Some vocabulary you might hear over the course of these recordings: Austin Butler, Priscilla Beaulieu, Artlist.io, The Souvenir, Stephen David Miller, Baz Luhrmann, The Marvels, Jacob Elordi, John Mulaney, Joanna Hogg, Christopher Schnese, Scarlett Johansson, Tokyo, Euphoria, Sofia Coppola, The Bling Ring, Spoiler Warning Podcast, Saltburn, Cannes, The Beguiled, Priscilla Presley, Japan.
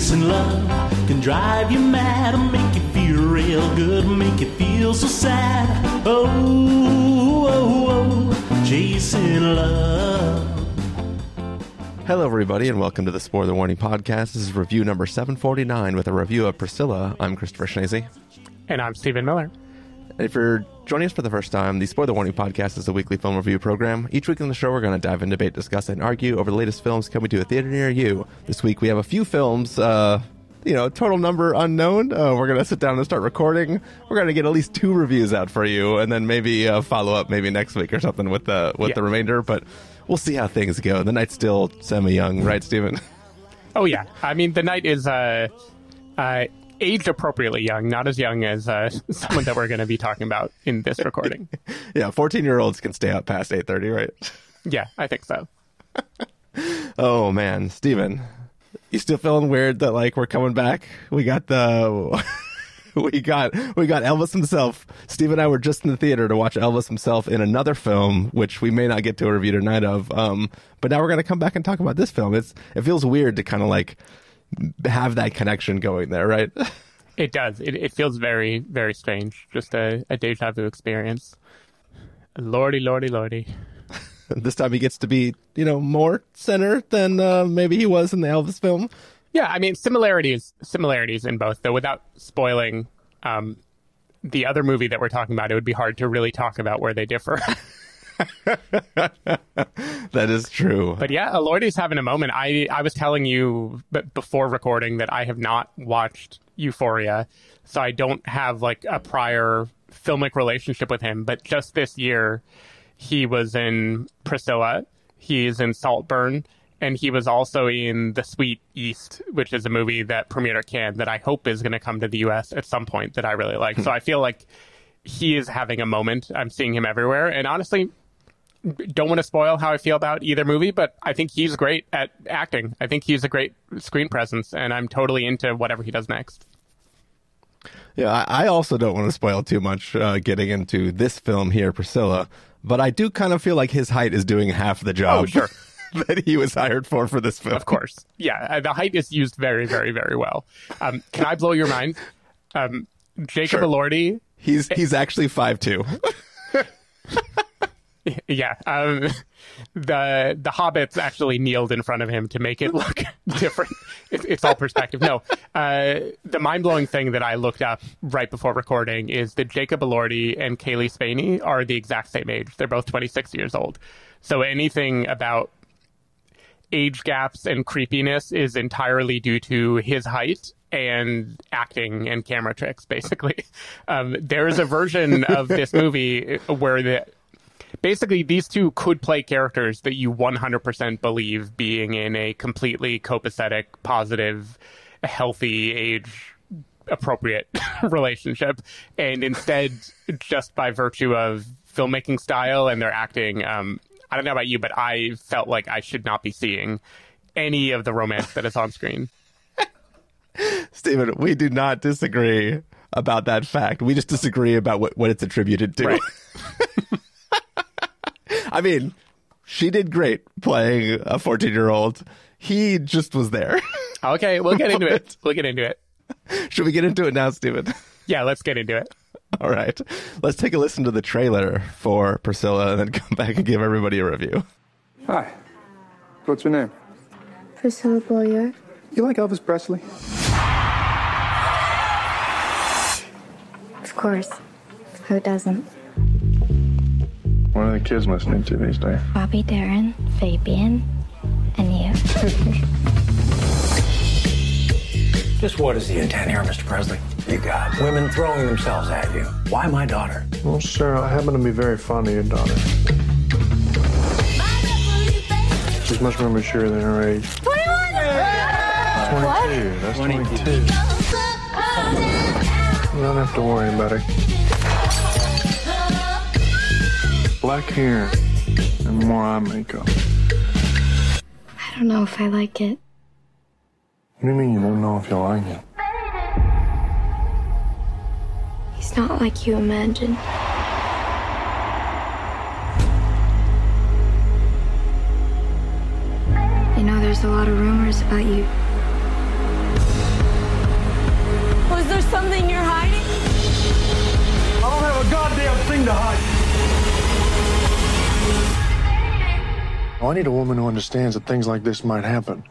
peace and love can drive you mad and make you feel real good, make you feel so sad. Oh, oh, oh, chasing love. Hello, everybody, and welcome to the Spoiler Warning Podcast. This is review number 749 with a review of Priscilla. I'm Christopher Schnese. And I'm Stephen Miller. If you're joining us for the first time, the Spoiler Warning Podcast is a weekly film review program. Each week on the show, we're going to dive in, debate, discuss, and argue over the latest films coming to a theater near you. This week, we have a few films, total number unknown. We're going to sit down and start recording. We're going to get at least two reviews out for you, and then maybe follow up maybe next week or something with the remainder. But we'll see how things go. The night's still semi-young, right, Stephen? Oh, yeah. I mean, the night is... aged appropriately young, not as young as someone that we're going to be talking about in this recording. Yeah, 14-year-olds can stay up past 8:30, right? Yeah, I think so. Oh, man. Steven, you still feeling weird that, we're coming back? We got the... We got Elvis himself. Steve and I were just in the theater to watch Elvis himself in another film, which we may not get to a review tonight of. But now we're going to come back and talk about this film. It feels weird to kind of, have that connection going there, right? It does. It feels very, very strange. Just a deja vu experience. Lordy, lordy, lordy. This time he gets to be, more center than maybe he was in the Elvis film. Yeah, I mean, similarities in both, though without spoiling the other movie that we're talking about, it would be hard to really talk about where they differ. That is true. But yeah, Elordi's having a moment. I was telling you before recording that I have not watched Euphoria, so I don't have a prior filmic relationship with him. But just this year, he was in Priscilla, he's in Saltburn, and he was also in The Sweet East, which is a movie that premiered at Cannes that I hope is going to come to the U.S. at some point that I really like. So I feel like he is having a moment. I'm seeing him everywhere, and honestly... don't want to spoil how I feel about either movie, but I think he's great at acting. I think he's a great screen presence, and I'm totally into whatever he does next. Yeah, I also don't want to spoil too much getting into this film here, Priscilla, but I do kind of feel like his height is doing half the job. Oh, sure. That he was hired for this film. Of course. Yeah, the height is used very, very, very well. Can I blow your mind? Jacob Elordi. Sure. He's actually 5'2". Yeah, the hobbits actually kneeled in front of him to make it look different. It's all perspective. No, the mind-blowing thing that I looked up right before recording is that Jacob Elordi and Cailee Spaeny are the exact same age. They're both 26 years old. So anything about age gaps and creepiness is entirely due to his height and acting and camera tricks, basically. There is a version of this movie where basically, these two could play characters that you 100% believe being in a completely copacetic, positive, healthy, age-appropriate relationship. And instead, just by virtue of filmmaking style and their acting, I don't know about you, but I felt like I should not be seeing any of the romance that is on screen. Stephen, we do not disagree about that fact. We just disagree about what it's attributed to. Right. I mean, she did great playing a 14-year-old. He just was there. Okay, we'll get into it. We'll get into it. Should we get into it now, Steven? Yeah, let's get into it. All right. Let's take a listen to the trailer for Priscilla and then come back and give everybody a review. Hi. What's your name? Priscilla Beaulieu. You like Elvis Presley? Of course. Who doesn't? What are the kids listening to these days? Bobby, Darren, Fabian, and you. Just what is the intent here, Mr. Presley? You got women throwing themselves at you. Why my daughter? Well, sir, I happen to be very fond of your daughter. She's much more mature than her age. 21! Yeah! 22. What? That's 22. 22. You don't have to worry about it. Black hair and more eye makeup. I don't know if I like it. What do you mean you don't know if you like it? He's not like you imagine. You know, there's a lot of rumors about you. there something you're hiding? I don't have a goddamn thing to hide. I need a woman who understands that things like this might happen.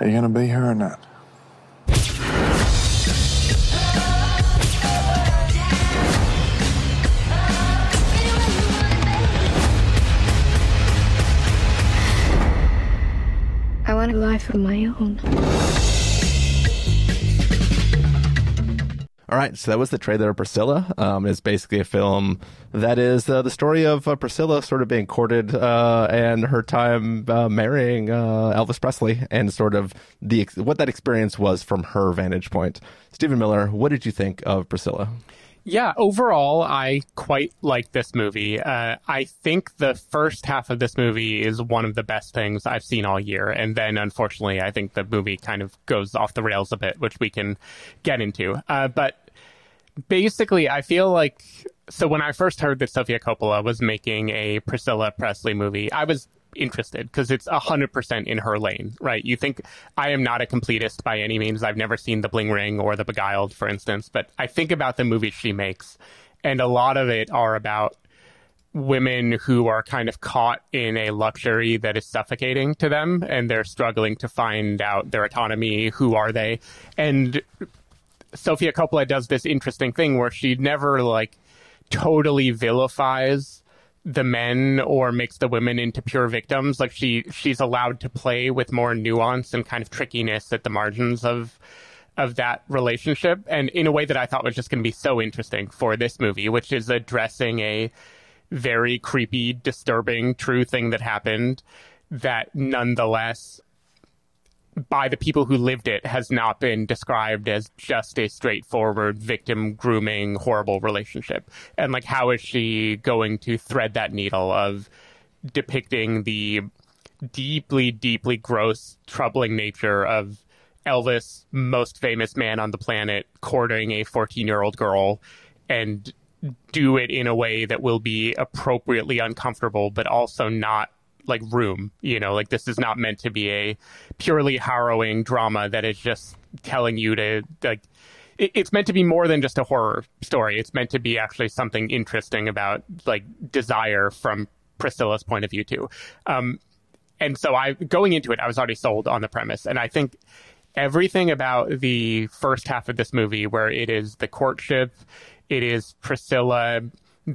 Are you gonna be her or not? I want a life of my own. All right, so that was the trailer of Priscilla. It's basically a film that is the story of Priscilla sort of being courted and her time marrying Elvis Presley and sort of what that experience was from her vantage point. Stephen Miller, what did you think of Priscilla? Yeah, overall, I quite like this movie. I think the first half of this movie is one of the best things I've seen all year. And then, unfortunately, I think the movie kind of goes off the rails a bit, which we can get into. But basically, I feel like... So when I first heard that Sofia Coppola was making a Priscilla Presley movie, I was interested because it's 100% in her lane, right? You think I am not a completist by any means. I've never seen The Bling Ring or The Beguiled, for instance, but I think about the movies she makes, and a lot of it are about women who are kind of caught in a luxury that is suffocating to them, and they're struggling to find out their autonomy. Who are they? And Sofia Coppola does this interesting thing where she never like totally vilifies the men or makes the women into pure victims. Like she's allowed to play with more nuance and kind of trickiness at the margins of that relationship, and in a way that I thought was just going to be so interesting for this movie, which is addressing a very creepy, disturbing, true thing that happened that nonetheless by the people who lived it has not been described as just a straightforward victim grooming horrible relationship. And like, how is she going to thread that needle of depicting the deeply gross, troubling nature of Elvis, most famous man on the planet, courting a 14-year-old girl, and do it in a way that will be appropriately uncomfortable but also not like room, you know, like this is not meant to be a purely harrowing drama that is just telling you to like, it's meant to be more than just a horror story. It's meant to be actually something interesting about like desire from Priscilla's point of view too. And so going into it, I was already sold on the premise. And I think everything about the first half of this movie, where it is the courtship, it is Priscilla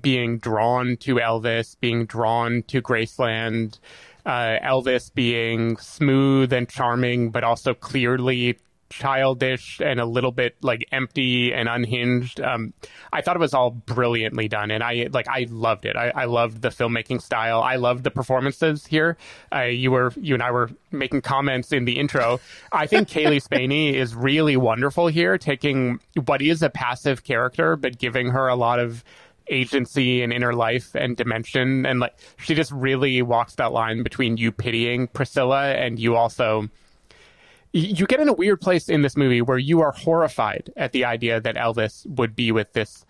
being drawn to Elvis, being drawn to Graceland, Elvis being smooth and charming, but also clearly childish and a little bit like empty and unhinged. I thought it was all brilliantly done, and I loved it. I loved the filmmaking style. I loved the performances here. You and I were making comments in the intro. I think Cailee Spaeny is really wonderful here, taking what is a passive character but giving her a lot of agency and inner life and dimension, and like she just really walks that line between you pitying Priscilla and you also get in a weird place in this movie where you are horrified at the idea that Elvis would be with this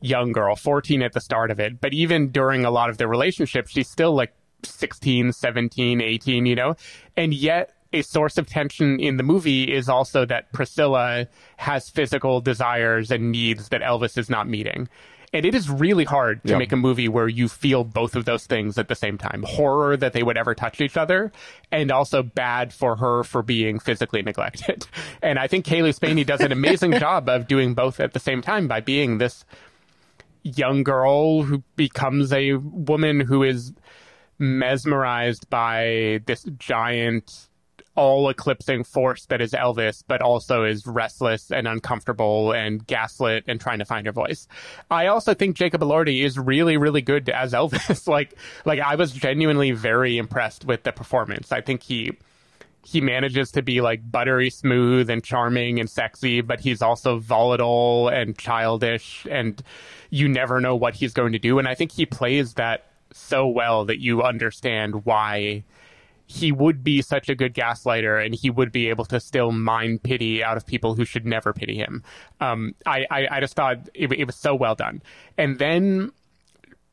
young girl, 14 at the start of it, but even during a lot of their relationship she's still like 16, 17, 18, you know. And yet a source of tension in the movie is also that Priscilla has physical desires and needs that Elvis is not meeting. And it is really hard to make a movie where you feel both of those things at the same time. Horror that they would ever touch each other, and also bad for her for being physically neglected. And I think Cailee Spaeny does an amazing job of doing both at the same time by being this young girl who becomes a woman who is mesmerized by this giant, all-eclipsing force that is Elvis, but also is restless and uncomfortable and gaslit and trying to find her voice. I also think Jacob Elordi is really, really good as Elvis. like I was genuinely very impressed with the performance. I think he manages to be like buttery smooth and charming and sexy, but he's also volatile and childish, and you never know what he's going to do. And I think he plays that so well that you understand why he would be such a good gaslighter, and he would be able to still mine pity out of people who should never pity him. I just thought it was so well done. And then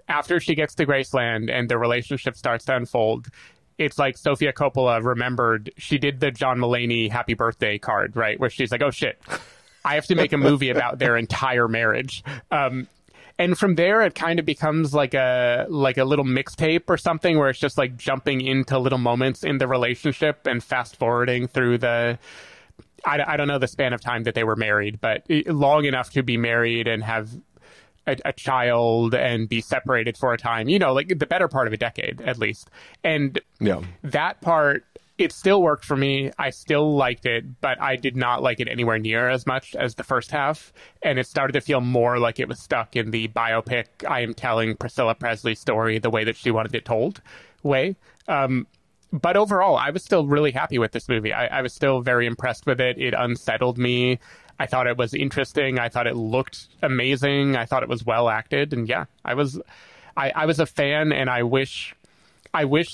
after she gets to Graceland and the relationship starts to unfold, it's like Sofia Coppola remembered she did the John Mulaney happy birthday card, right? Where she's like, oh shit, I have to make a movie about their entire marriage. And from there, it kind of becomes like a little mixtape or something where it's just like jumping into little moments in the relationship and fast forwarding through the, I don't know the span of time that they were married, but long enough to be married and have a child and be separated for a time, you know, like the better part of a decade at least. And yeah, that part, it still worked for me. I still liked it, but I did not like it anywhere near as much as the first half. And it started to feel more like it was stuck in the biopic, I am telling Priscilla Presley's story the way that she wanted it told way. But overall, I was still really happy with this movie. I was still very impressed with it. It unsettled me. I thought it was interesting. I thought it looked amazing. I thought it was well acted. And yeah, I was a fan, and I wish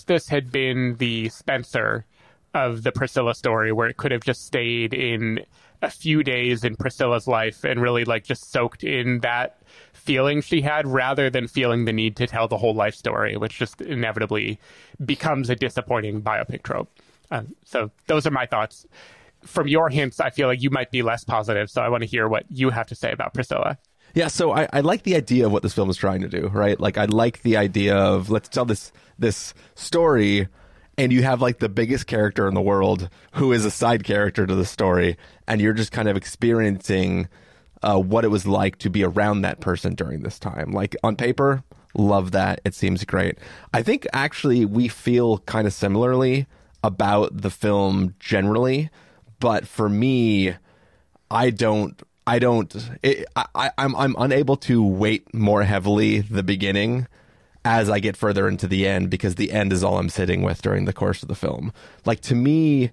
this had been the Spencer of the Priscilla story, where it could have just stayed in a few days in Priscilla's life and really like just soaked in that feeling she had, rather than feeling the need to tell the whole life story, which just inevitably becomes a disappointing biopic trope. So those are my thoughts. From your hints, I feel like you might be less positive, so I want to hear what you have to say about Priscilla. Yeah, so I like the idea of what this film is trying to do, right? Like, I like the idea of let's tell this story. And you have like the biggest character in the world who is a side character to the story. And you're just kind of experiencing what it was like to be around that person during this time. Like on paper, love that. It seems great. I think actually we feel kind of similarly about the film generally. But for me, I'm unable to weight more heavily the beginning as I get further into the end, because the end is all I'm sitting with during the course of the film. Like, to me,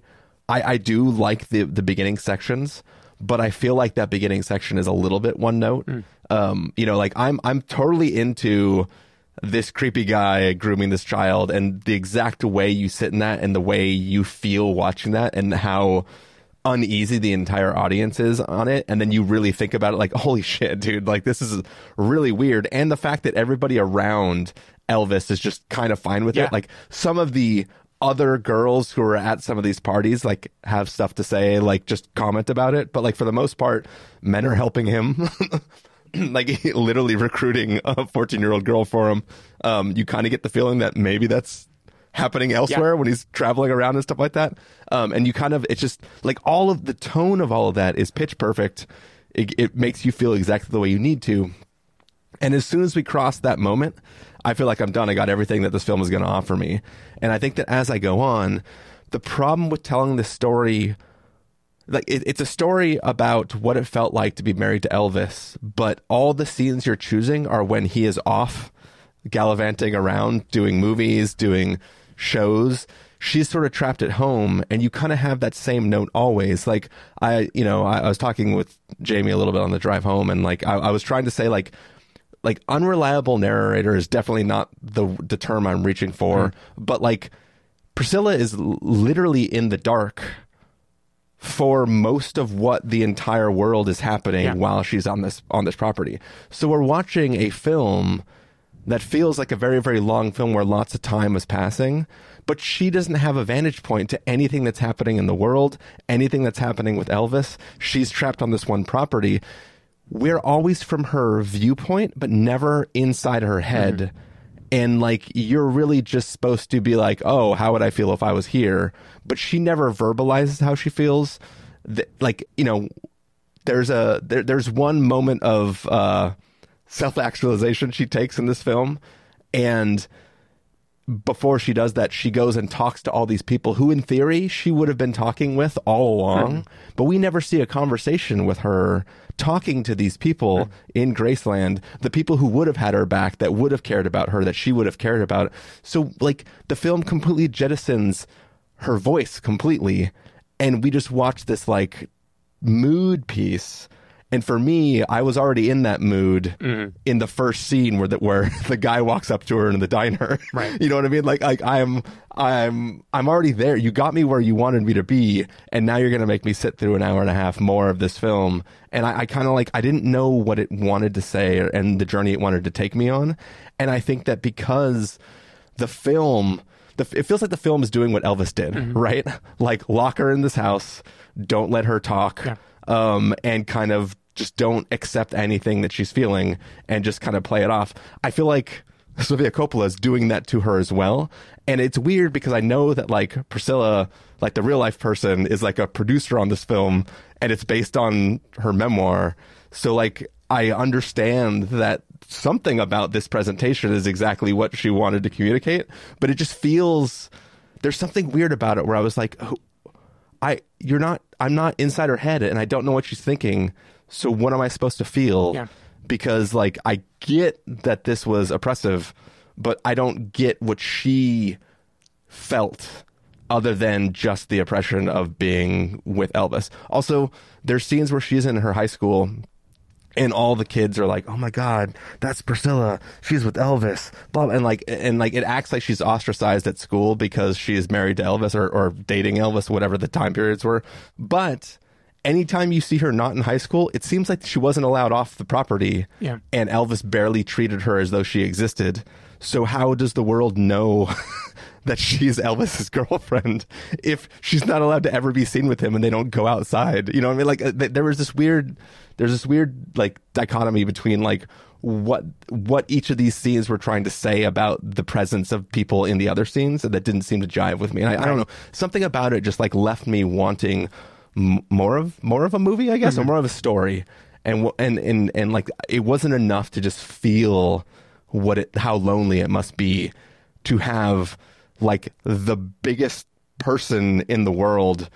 I do like the beginning sections, but I feel like that beginning section is a little bit one note. You know, like I'm totally into this creepy guy grooming this child, and the exact way you sit in that and the way you feel watching that and how uneasy the entire audience is on it. And then you really think about it like, holy shit, dude, like this is really weird. And the fact that everybody around Elvis is just kind of fine with it. Like some of the other girls who are at some of these parties like have stuff to say, like just comment about it. But like for the most part, men are helping him, like literally recruiting a 14-year-old girl for him. You kind of get the feeling that maybe that's happening elsewhere when he's traveling around and stuff like that. And you kind of, it's just like all of the tone of all of that is pitch perfect. It makes you feel exactly the way you need to. And as soon as we cross that moment, I feel like I'm done. I got everything that this film is going to offer me. And I think that as I go on, the problem with telling this story, like it's a story about what it felt like to be married to Elvis, but all the scenes you're choosing are when he is off gallivanting around, doing movies, doing shows. She's sort of trapped at home, and you kind of have that same note always. Like I was talking with Jamie a little bit on the drive home, and like I was trying to say like unreliable narrator is definitely not the term I'm reaching for, but like Priscilla is literally in the dark for most of what the entire world is happening while she's on this property. So we're watching a film that feels like a very, very long film where lots of time is passing, but she doesn't have a vantage point to anything that's happening in the world, anything that's happening with Elvis. She's trapped on this one property. We're always from her viewpoint, but never inside her head. Mm-hmm. And like, you're really just supposed to be like, oh, how would I feel if I was here? But she never verbalizes how she feels. Like, you know, there's one moment of self-actualization she takes in this film, and before she does that, she goes and talks to all these people who in theory she would have been talking with all along, but we never see a conversation with her talking to these people in Graceland, the people who would have had her back, that would have cared about her, that she would have cared about. So like the film completely jettisons her voice completely, and we just watch this like mood piece. And for me, I was already in that mood in the first scene where the guy walks up to her in the diner. Right. You know what I mean? Like I'm already there. You got me where you wanted me to be, and now you're gonna make me sit through an hour and a half more of this film. And I kind of like, I didn't know what it wanted to say and the journey it wanted to take me on. And I think that because the film, it feels like the film is doing what Elvis did, right? Like lock her in this house, don't let her talk. Yeah. and kind of just don't accept anything that she's feeling and just kind of play it off. I feel like Sofia Coppola is doing that to her as well. And it's weird because I know that, like, Priscilla, like the real life person, is like a producer on this film, and it's based on her memoir. So, like, I understand that something about this presentation is exactly what she wanted to communicate, but it just feels there's something weird about it where I was like, oh, I'm not inside her head and I don't know what she's thinking. So what am I supposed to feel? Yeah. Because, like, I get that this was oppressive, but I don't get what she felt other than just the oppression of being with Elvis. Also, there's scenes where she's in her high school and all the kids are like, oh my God, that's Priscilla. She's with Elvis. Blah, blah. And it acts like she's ostracized at school because she is married to Elvis or dating Elvis, whatever the time periods were. But anytime you see her not in high school, it seems like she wasn't allowed off the property. Yeah. And Elvis barely treated her as though she existed. So how does the world know that she's Elvis's girlfriend if she's not allowed to ever be seen with him and they don't go outside? You know what I mean? Like, there's this weird like dichotomy between, like, what each of these scenes were trying to say about the presence of people in the other scenes, and that didn't seem to jive with me. And I don't know, something about it just, like, left me wanting more of a movie, I guess, mm-hmm. or more of a story, and like, it wasn't enough to just feel how lonely it must be to have, like, the biggest person in the world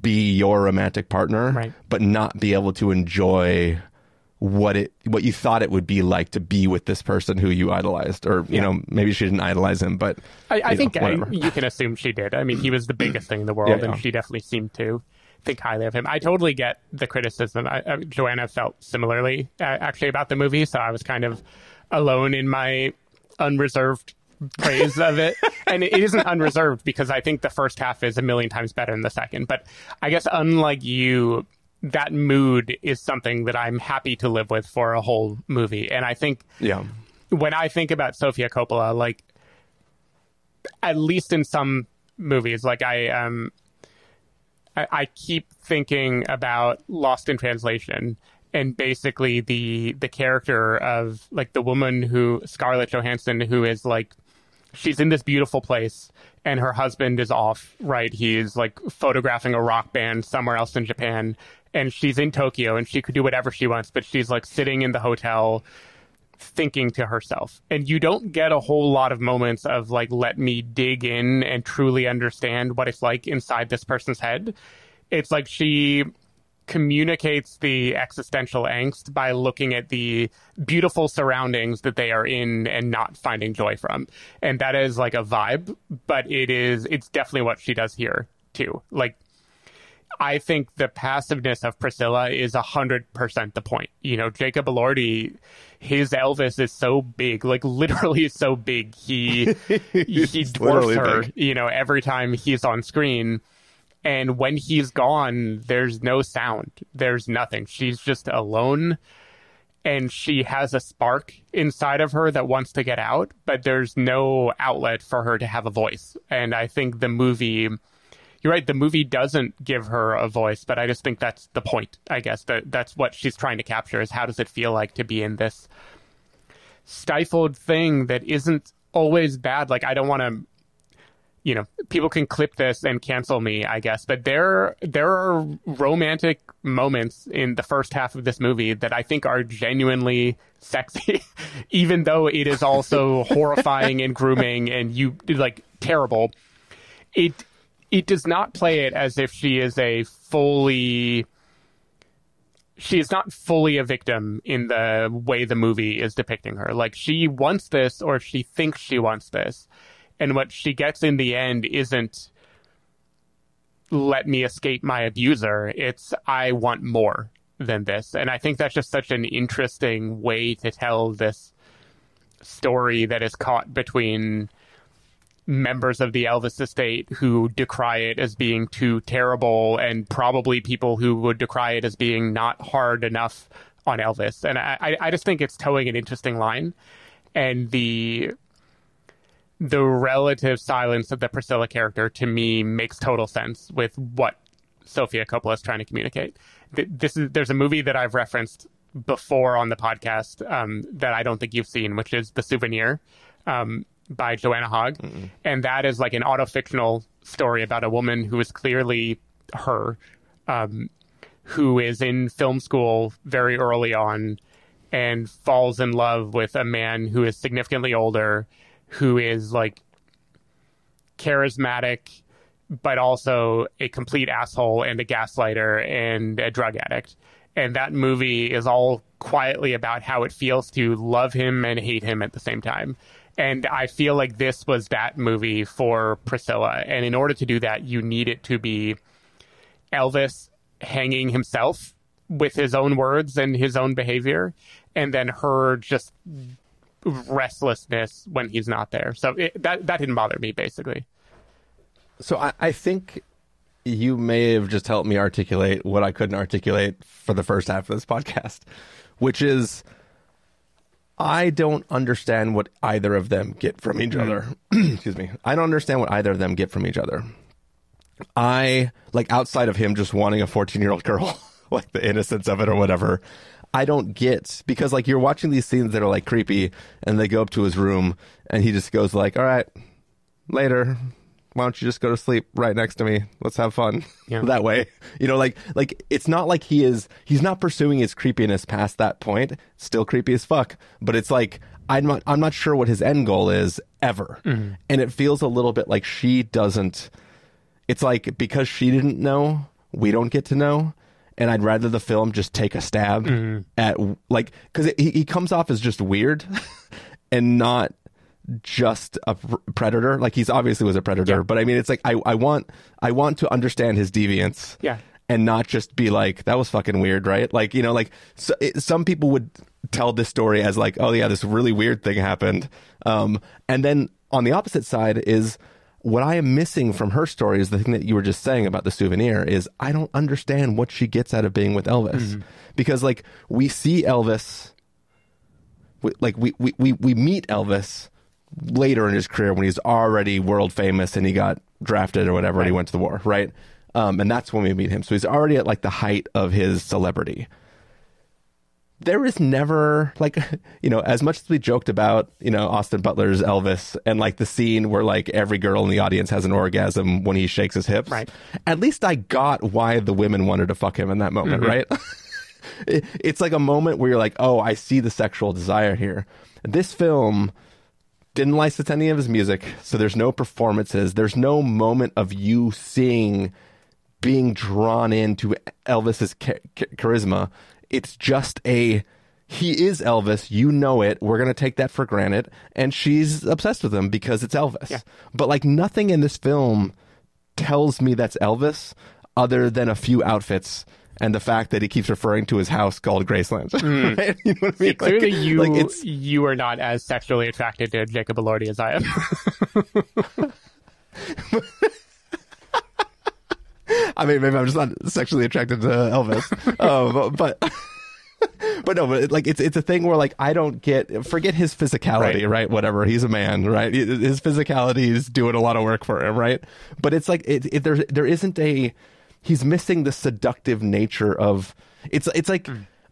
be your romantic partner, right. but not be able to enjoy what you thought it would be like to be with this person who you idolized, or you know, maybe she didn't idolize him, but I think you can assume she did. I mean, he was the biggest thing in the world, and she definitely seemed to think highly of him. I totally get the criticism. Joanna felt similarly, actually, about the movie, so I was kind of alone in my unreserved praise of it. And it isn't unreserved, because I think the first half is a million times better than the second. But I guess, unlike you, that mood is something that I'm happy to live with for a whole movie. And I think when I think about Sofia Coppola, like, at least in some movies, like, I keep thinking about Lost in Translation, and basically the character of, like, the woman who, Scarlett Johansson, who is, like, she's in this beautiful place and her husband is off, right? He's, like, photographing a rock band somewhere else in Japan, and she's in Tokyo and she could do whatever she wants, but she's, like, sitting in the hotel thinking to herself. And you don't get a whole lot of moments of, like, let me dig in and truly understand what it's like inside this person's head. It's like she communicates the existential angst by looking at the beautiful surroundings that they are in and not finding joy from. And that is, like, a vibe, but it's definitely what she does here too. Like, I think the passiveness of Priscilla is 100% the point. You know, Jacob Elordi, his Elvis is so big, like, literally so big. He dwarfs her, you know, every time he's on screen. And when he's gone, there's no sound. There's nothing. She's just alone. And she has a spark inside of her that wants to get out, but there's no outlet for her to have a voice. And I think the movie... You're right, the movie doesn't give her a voice, but I just think that's the point, I guess. That's what she's trying to capture, is how does it feel like to be in this stifled thing that isn't always bad. Like, I don't want to, you know, people can clip this and cancel me, I guess, but there are romantic moments in the first half of this movie that I think are genuinely sexy, even though it is also horrifying and grooming and, you like, terrible. It does not play it as if she is not fully a victim in the way the movie is depicting her. Like, she wants this, or she thinks she wants this. And what she gets in the end isn't, let me escape my abuser. It's, I want more than this. And I think that's just such an interesting way to tell this story that is caught between members of the Elvis estate who decry it as being too terrible, and probably people who would decry it as being not hard enough on Elvis. And I just think it's towing an interesting line. And the relative silence of the Priscilla character, to me, makes total sense with what Sofia Coppola is trying to communicate. There's a movie that I've referenced before on the podcast that I don't think you've seen, which is The Souvenir by Joanna Hogg. Mm-mm. And that is like an autofictional story about a woman who is clearly her, who is in film school very early on and falls in love with a man who is significantly older, who is like charismatic, but also a complete asshole and a gaslighter and a drug addict. And that movie is all quietly about how it feels to love him and hate him at the same time. And I feel like this was that movie for Priscilla. And in order to do that, you need it to be Elvis hanging himself with his own words and his own behavior, and then her just restlessness when he's not there. So that didn't bother me, basically. So I think you may have just helped me articulate what I couldn't articulate for the first half of this podcast, which is I don't understand what either of them get from each other. Excuse me. I don't understand what either of them get from each other. I, like, outside of him just wanting a 14-year-old girl, like the innocence of it or whatever, I don't get, because, like, you're watching these scenes that are, like, creepy, and they go up to his room, and he just goes, like, all right, later. Why don't you just go to sleep right next to me? Let's have fun. Yeah. That way. You know, like it's not like he's not pursuing his creepiness past that point. Still creepy as fuck. But it's like, I'm not sure what his end goal is ever. Mm-hmm. And it feels a little bit like she doesn't. It's like, because she didn't know, we don't get to know. And I'd rather the film just take a stab at, like, because he comes off as just weird and not just a predator. Like, he's obviously was a predator, yeah. But I mean, it's like I want to understand his deviance, yeah, and not just be like, that was fucking weird, right? Like, you know, like, so some people would tell this story as like, oh yeah, this really weird thing happened, and then on the opposite side is what I am missing from her story is the thing that you were just saying about The Souvenir is I don't understand what she gets out of being with Elvis, because like we see Elvis, we meet Elvis later in his career when he's already world famous and he got drafted or whatever, right. And he went to the war, right? And that's when we meet him. So he's already at like the height of his celebrity. There is never, like, you know, as much as we joked about, you know, Austin Butler's Elvis and like the scene where like every girl in the audience has an orgasm when he shakes his hips, right? At least I got why the women wanted to fuck him in that moment, right? It's like a moment where you're like, oh, I see the sexual desire here. This film didn't license any of his music, so there's no performances. There's no moment of you seeing, being drawn into Elvis's charisma. It's just he is Elvis. You know it. We're going to take that for granted. And she's obsessed with him because it's Elvis. Yeah. But like nothing in this film tells me that's Elvis other than a few outfits and the fact that he keeps referring to his house called Graceland. Right? You know what I mean? Clearly, like, you are not as sexually attracted to Jacob Elordi as I am. I mean, maybe I'm just not sexually attracted to Elvis. But no, but like it's a thing where like I don't get, forget his physicality, right? Whatever, he's a man, right? His physicality is doing a lot of work for him, right? But it's like there isn't a. He's missing the seductive nature of it's like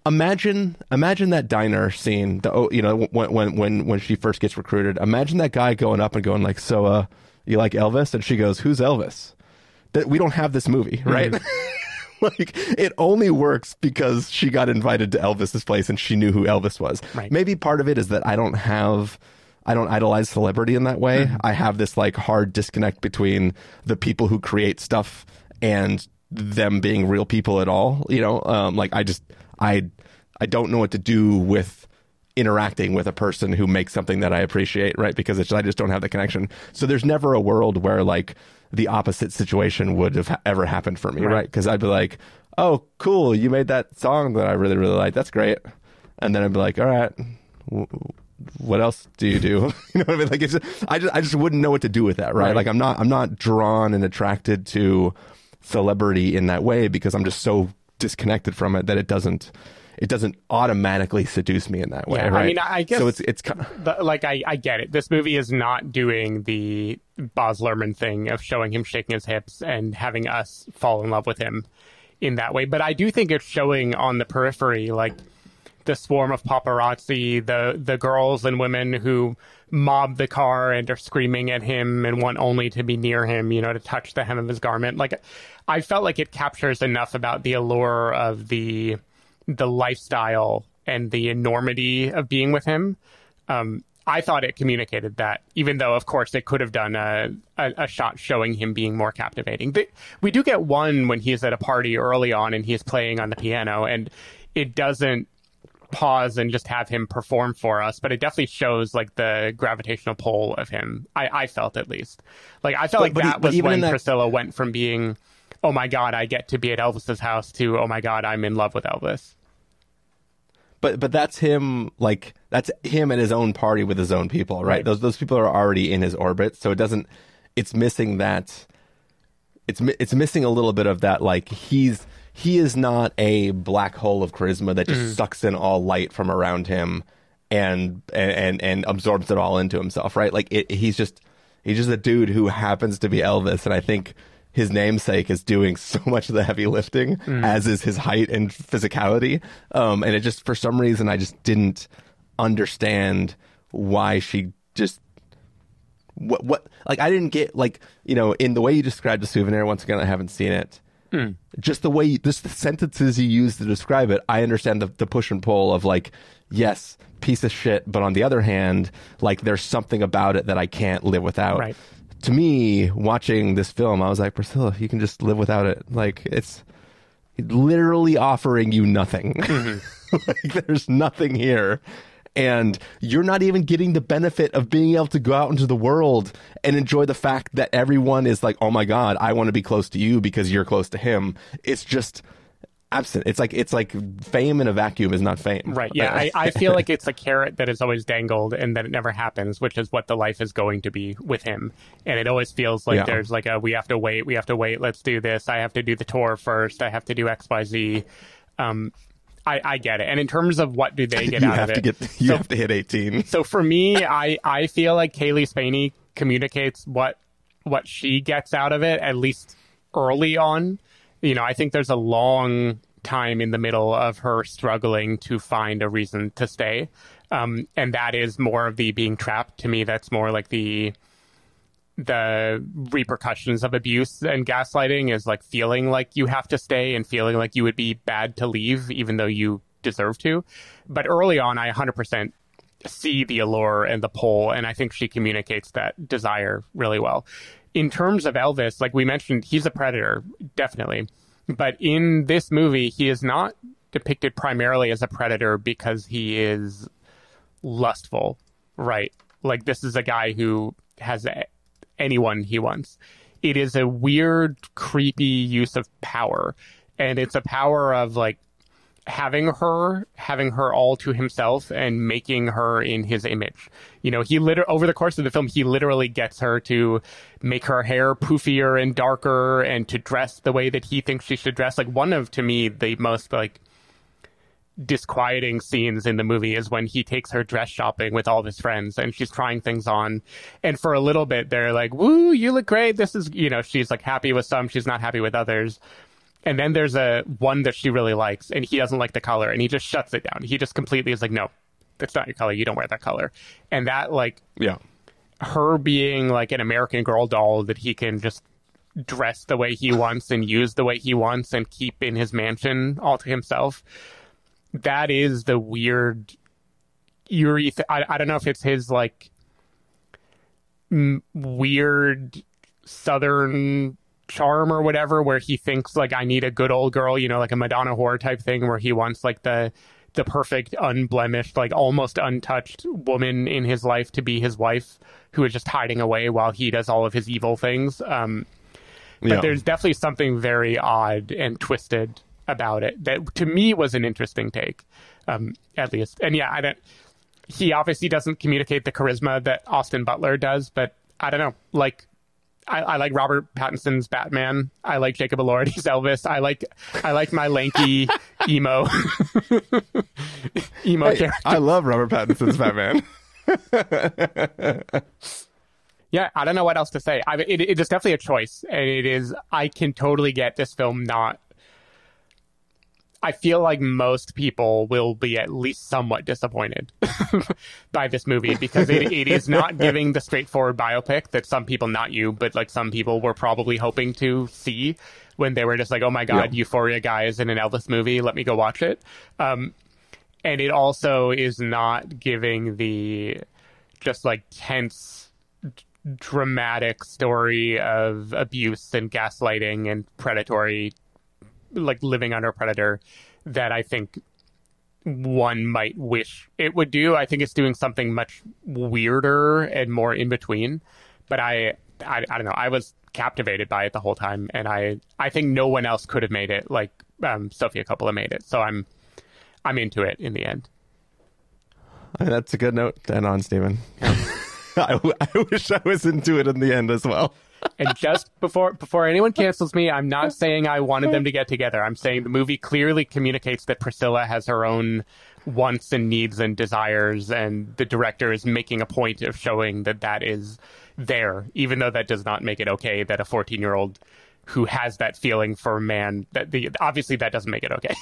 imagine that diner scene, the, you know, when she first gets recruited. Imagine that guy going up and going like, so you like Elvis? And she goes, who's Elvis? That we don't have this movie, right? Like it only works because she got invited to Elvis's place and she knew who Elvis was. Right. Maybe part of it is that I don't idolize celebrity in that way. I have this like hard disconnect between the people who create stuff and them being real people at all, you know, like I don't know what to do with interacting with a person who makes something that I appreciate, right? Because it's, I just don't have the connection. So there's never a world where like the opposite situation would have ever happened for me, right? Because I'd be like, oh cool, you made that song that I really really like, that's great. And then I'd be like, all right, what else do? You know what I mean? Like it's just, I just wouldn't know what to do with that, right? Like I'm not drawn and attracted to celebrity in that way because I'm just so disconnected from it that it doesn't automatically seduce me in that way, right? I mean, I guess so. It's kind of like I get it. This movie is not doing the Baz Luhrmann thing of showing him shaking his hips and having us fall in love with him in that way. But I do think it's showing on the periphery, like the swarm of paparazzi, the girls and women who mob the car and are screaming at him and want only to be near him, you know, to touch the hem of his garment. Like, I felt like it captures enough about the allure of the lifestyle and the enormity of being with him. I thought it communicated that, even though, of course, they could have done a shot showing him being more captivating. But we do get one when he's at a party early on and he's playing on the piano, and it doesn't pause and just have him perform for us, but it definitely shows like the gravitational pull of him. I felt, at least, like I felt was when Priscilla went from being, oh my God, I get to be at Elvis's house, to, oh my God, I'm in love with Elvis. But that's him, like that's him at his own party with his own people, right? Those people are already in his orbit, so it's missing that. It's missing a little bit of that, like he is not a black hole of charisma that just sucks in all light from around him and absorbs it all into himself, right? Like he's just a dude who happens to be Elvis, and I think his namesake is doing so much of the heavy lifting, as is his height and physicality. And it just, for some reason, I just didn't understand why she just, what, like, I didn't get, like, you know, in the way you described The Souvenir, once again, I haven't seen it. Just the way, just the sentences you use to describe it, I understand the push and pull of, like, yes, piece of shit, but on the other hand, like, there's something about it that I can't live without. Right. To me, watching this film, I was like, Priscilla, you can just live without it. Like, it's literally offering you nothing. Like, there's nothing here. And you're not even getting the benefit of being able to go out into the world and enjoy the fact that everyone is like, oh my God, I want to be close to you because you're close to him. It's just absent. It's like fame in a vacuum is not fame. Right. Yeah. I feel like it's a carrot that is always dangled and that it never happens, which is what the life is going to be with him. And it always feels like there's like a, we have to wait. Let's do this. I have to do the tour first. I have to do X, Y, Z. I get it. And in terms of what do they get out of it, you have to hit 18. So for me, I feel like Cailee Spaeny communicates what she gets out of it, at least early on. You know, I think there's a long time in the middle of her struggling to find a reason to stay. And that is more of the being trapped. To me, that's more like the repercussions of abuse and gaslighting, is like feeling like you have to stay and feeling like you would be bad to leave, even though you deserve to. But early on, I 100% see the allure and the pull. And I think she communicates that desire really well. In terms of Elvis, like we mentioned, he's a predator, definitely. But in this movie, he is not depicted primarily as a predator because he is lustful, right? Like, this is a guy who has anyone he wants. It is a weird, creepy use of power. And it's a power of, like, having her all to himself and making her in his image. You know, he over the course of the film, he literally gets her to make her hair poofier and darker and to dress the way that he thinks she should dress. Like, one of, to me, the most, like, disquieting scenes in the movie is when he takes her dress shopping with all of his friends and she's trying things on, and for a little bit they're like, woo, you look great, this is, you know, she's like happy with some, she's not happy with others. And then there's one that she really likes, and he doesn't like the color, and he just shuts it down. He just completely is like, no, that's not your color. You don't wear that color. And that, like, her being like an American Girl doll that he can just dress the way he wants and use the way he wants and keep in his mansion all to himself. That is the weird, eerie I don't know if it's his, like, weird Southern charm or whatever, where he thinks like, I need a good old girl, you know, like a Madonna whore type thing, where he wants like the perfect, unblemished, like almost untouched woman in his life to be his wife, who is just hiding away while he does all of his evil things. But there's definitely something very odd and twisted about it that, to me, was an interesting take, at least. And he obviously doesn't communicate the charisma that Austin Butler does, but I don't know, like, I like Robert Pattinson's Batman. I like Jacob Elordi's Elvis. I like my lanky emo character. I love Robert Pattinson's Batman. Yeah, I don't know what else to say. It is definitely a choice, and it is. I can totally get this film not. I feel like most people will be at least somewhat disappointed by this movie, because it is not giving the straightforward biopic that some people, not you, but like some people were probably hoping to see when they were just like, oh my God, yeah. Euphoria guy is in an Elvis movie. Let me go watch it. And it also is not giving the just like tense, dramatic story of abuse and gaslighting and predatory, like living under a predator, that I think one might wish it would do. I think it's doing something much weirder and more in between, but I don't know. I was captivated by it the whole time, and I think no one else could have made it like Sofia Coppola made it. So I'm into it in the end. That's a good note to end on, Stephen. I wish I was into it in the end as well. And just before anyone cancels me, I'm not saying I wanted them to get together. I'm saying the movie clearly communicates that Priscilla has her own wants and needs and desires, and the director is making a point of showing that that is there, even though that does not make it okay that a 14-year-old who has that feeling for a man, obviously that doesn't make it okay.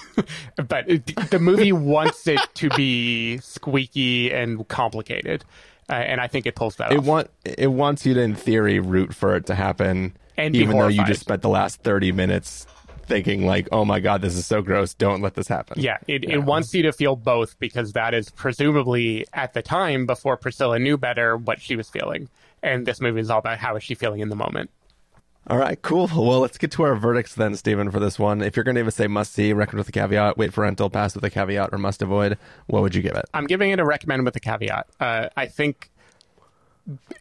But the movie wants it to be squeaky and complicated. And I think it pulls that off. It wants you to, in theory, root for it to happen, and even though you just spent the last 30 minutes thinking like, oh my God, this is so gross, don't let this happen. Yeah, it wants you to feel both, because that is presumably, at the time, before Priscilla knew better, what she was feeling. And this movie is all about how is she feeling in the moment. All right, cool. Well, let's get to our verdicts then, Stephen, for this one. If you're going to even say must-see, recommend with a caveat, wait for rental, pass with a caveat, or must avoid, what would you give it? I'm giving it a recommend with a caveat. I think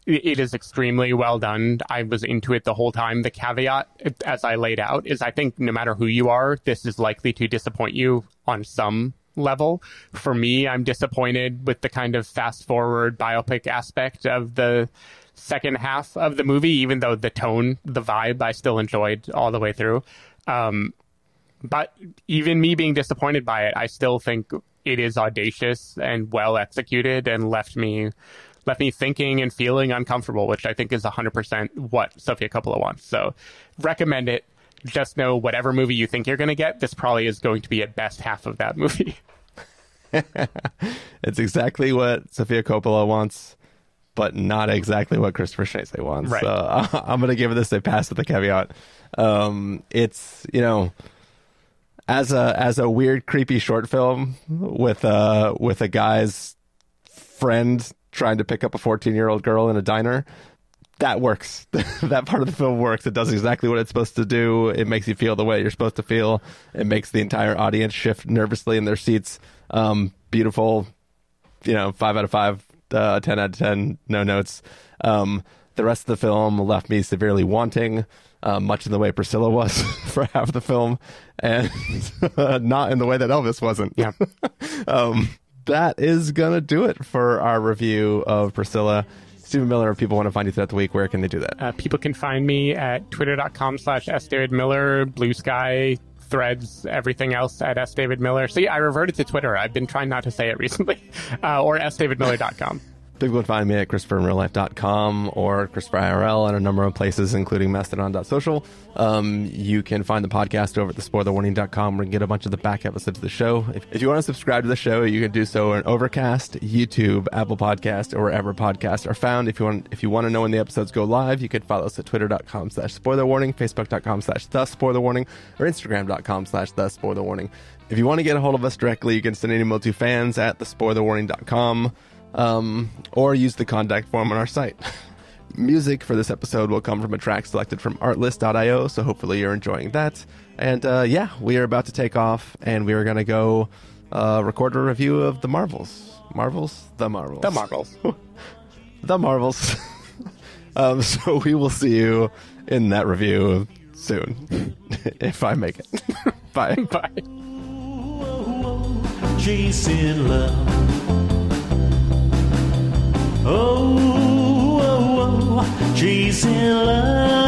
it is extremely well done. I was into it the whole time. The caveat, as I laid out, is I think no matter who you are, this is likely to disappoint you on some level. For me, I'm disappointed with the kind of fast-forward biopic aspect of the second half of the movie, even though the tone, the vibe, I still enjoyed all the way through. But even me being disappointed by it, I still think it is audacious and well executed, and left me thinking and feeling uncomfortable, which I think is 100% what Sofia Coppola wants. So recommend it. Just know whatever movie you think you're going to get, this probably is going to be at best half of that movie. It's exactly what Sofia Coppola wants, but not exactly what Christopher Schnese wants. Right. So I'm going to give this a pass with a caveat. It's, you know, as a weird, creepy short film with a guy's friend trying to pick up a 14-year-old girl in a diner, that works. That part of the film works. It does exactly what it's supposed to do. It makes you feel the way you're supposed to feel. It makes the entire audience shift nervously in their seats. Beautiful, you know, 5 out of 5. 10 out of 10, no notes. The rest of the film left me severely wanting, much in the way Priscilla was for half the film, and not in the way that Elvis wasn't. Yeah. That is going to do it for our review of Priscilla. Stephen Miller, if people want to find you throughout the week, where can they do that? People can find me at twitter.com/sdavidmiller, Blue Sky, Threads, everything else at S. David Miller. See, I reverted to Twitter. I've been trying not to say it recently. Or sdavidmiller.com. People can find me at ChristopherInRealLife.com or Christopher IRL in a number of places, including Mastodon.social. You can find the podcast over at thespoilerwarning.com, where you can get a bunch of the back episodes of the show. If you want to subscribe to the show, you can do so on Overcast, YouTube, Apple Podcast, or wherever podcasts are found. If you want to know when the episodes go live, you can follow us at twitter.com/spoilerwarning, facebook.com/thespoilerwarning, or instagram.com/thespoilerwarning. If you want to get a hold of us directly, you can send an email to fans at thespoilerwarning.com. Or use the contact form on our site. Music for this episode will come from a track selected from Artlist.io, so hopefully you're enjoying that. And yeah, we are about to take off, and we are going to go record a review of The Marvels. The Marvels. So we will see you in that review soon, if I make it. Bye. Bye. Chasing love. Oh, oh, oh. streets in love.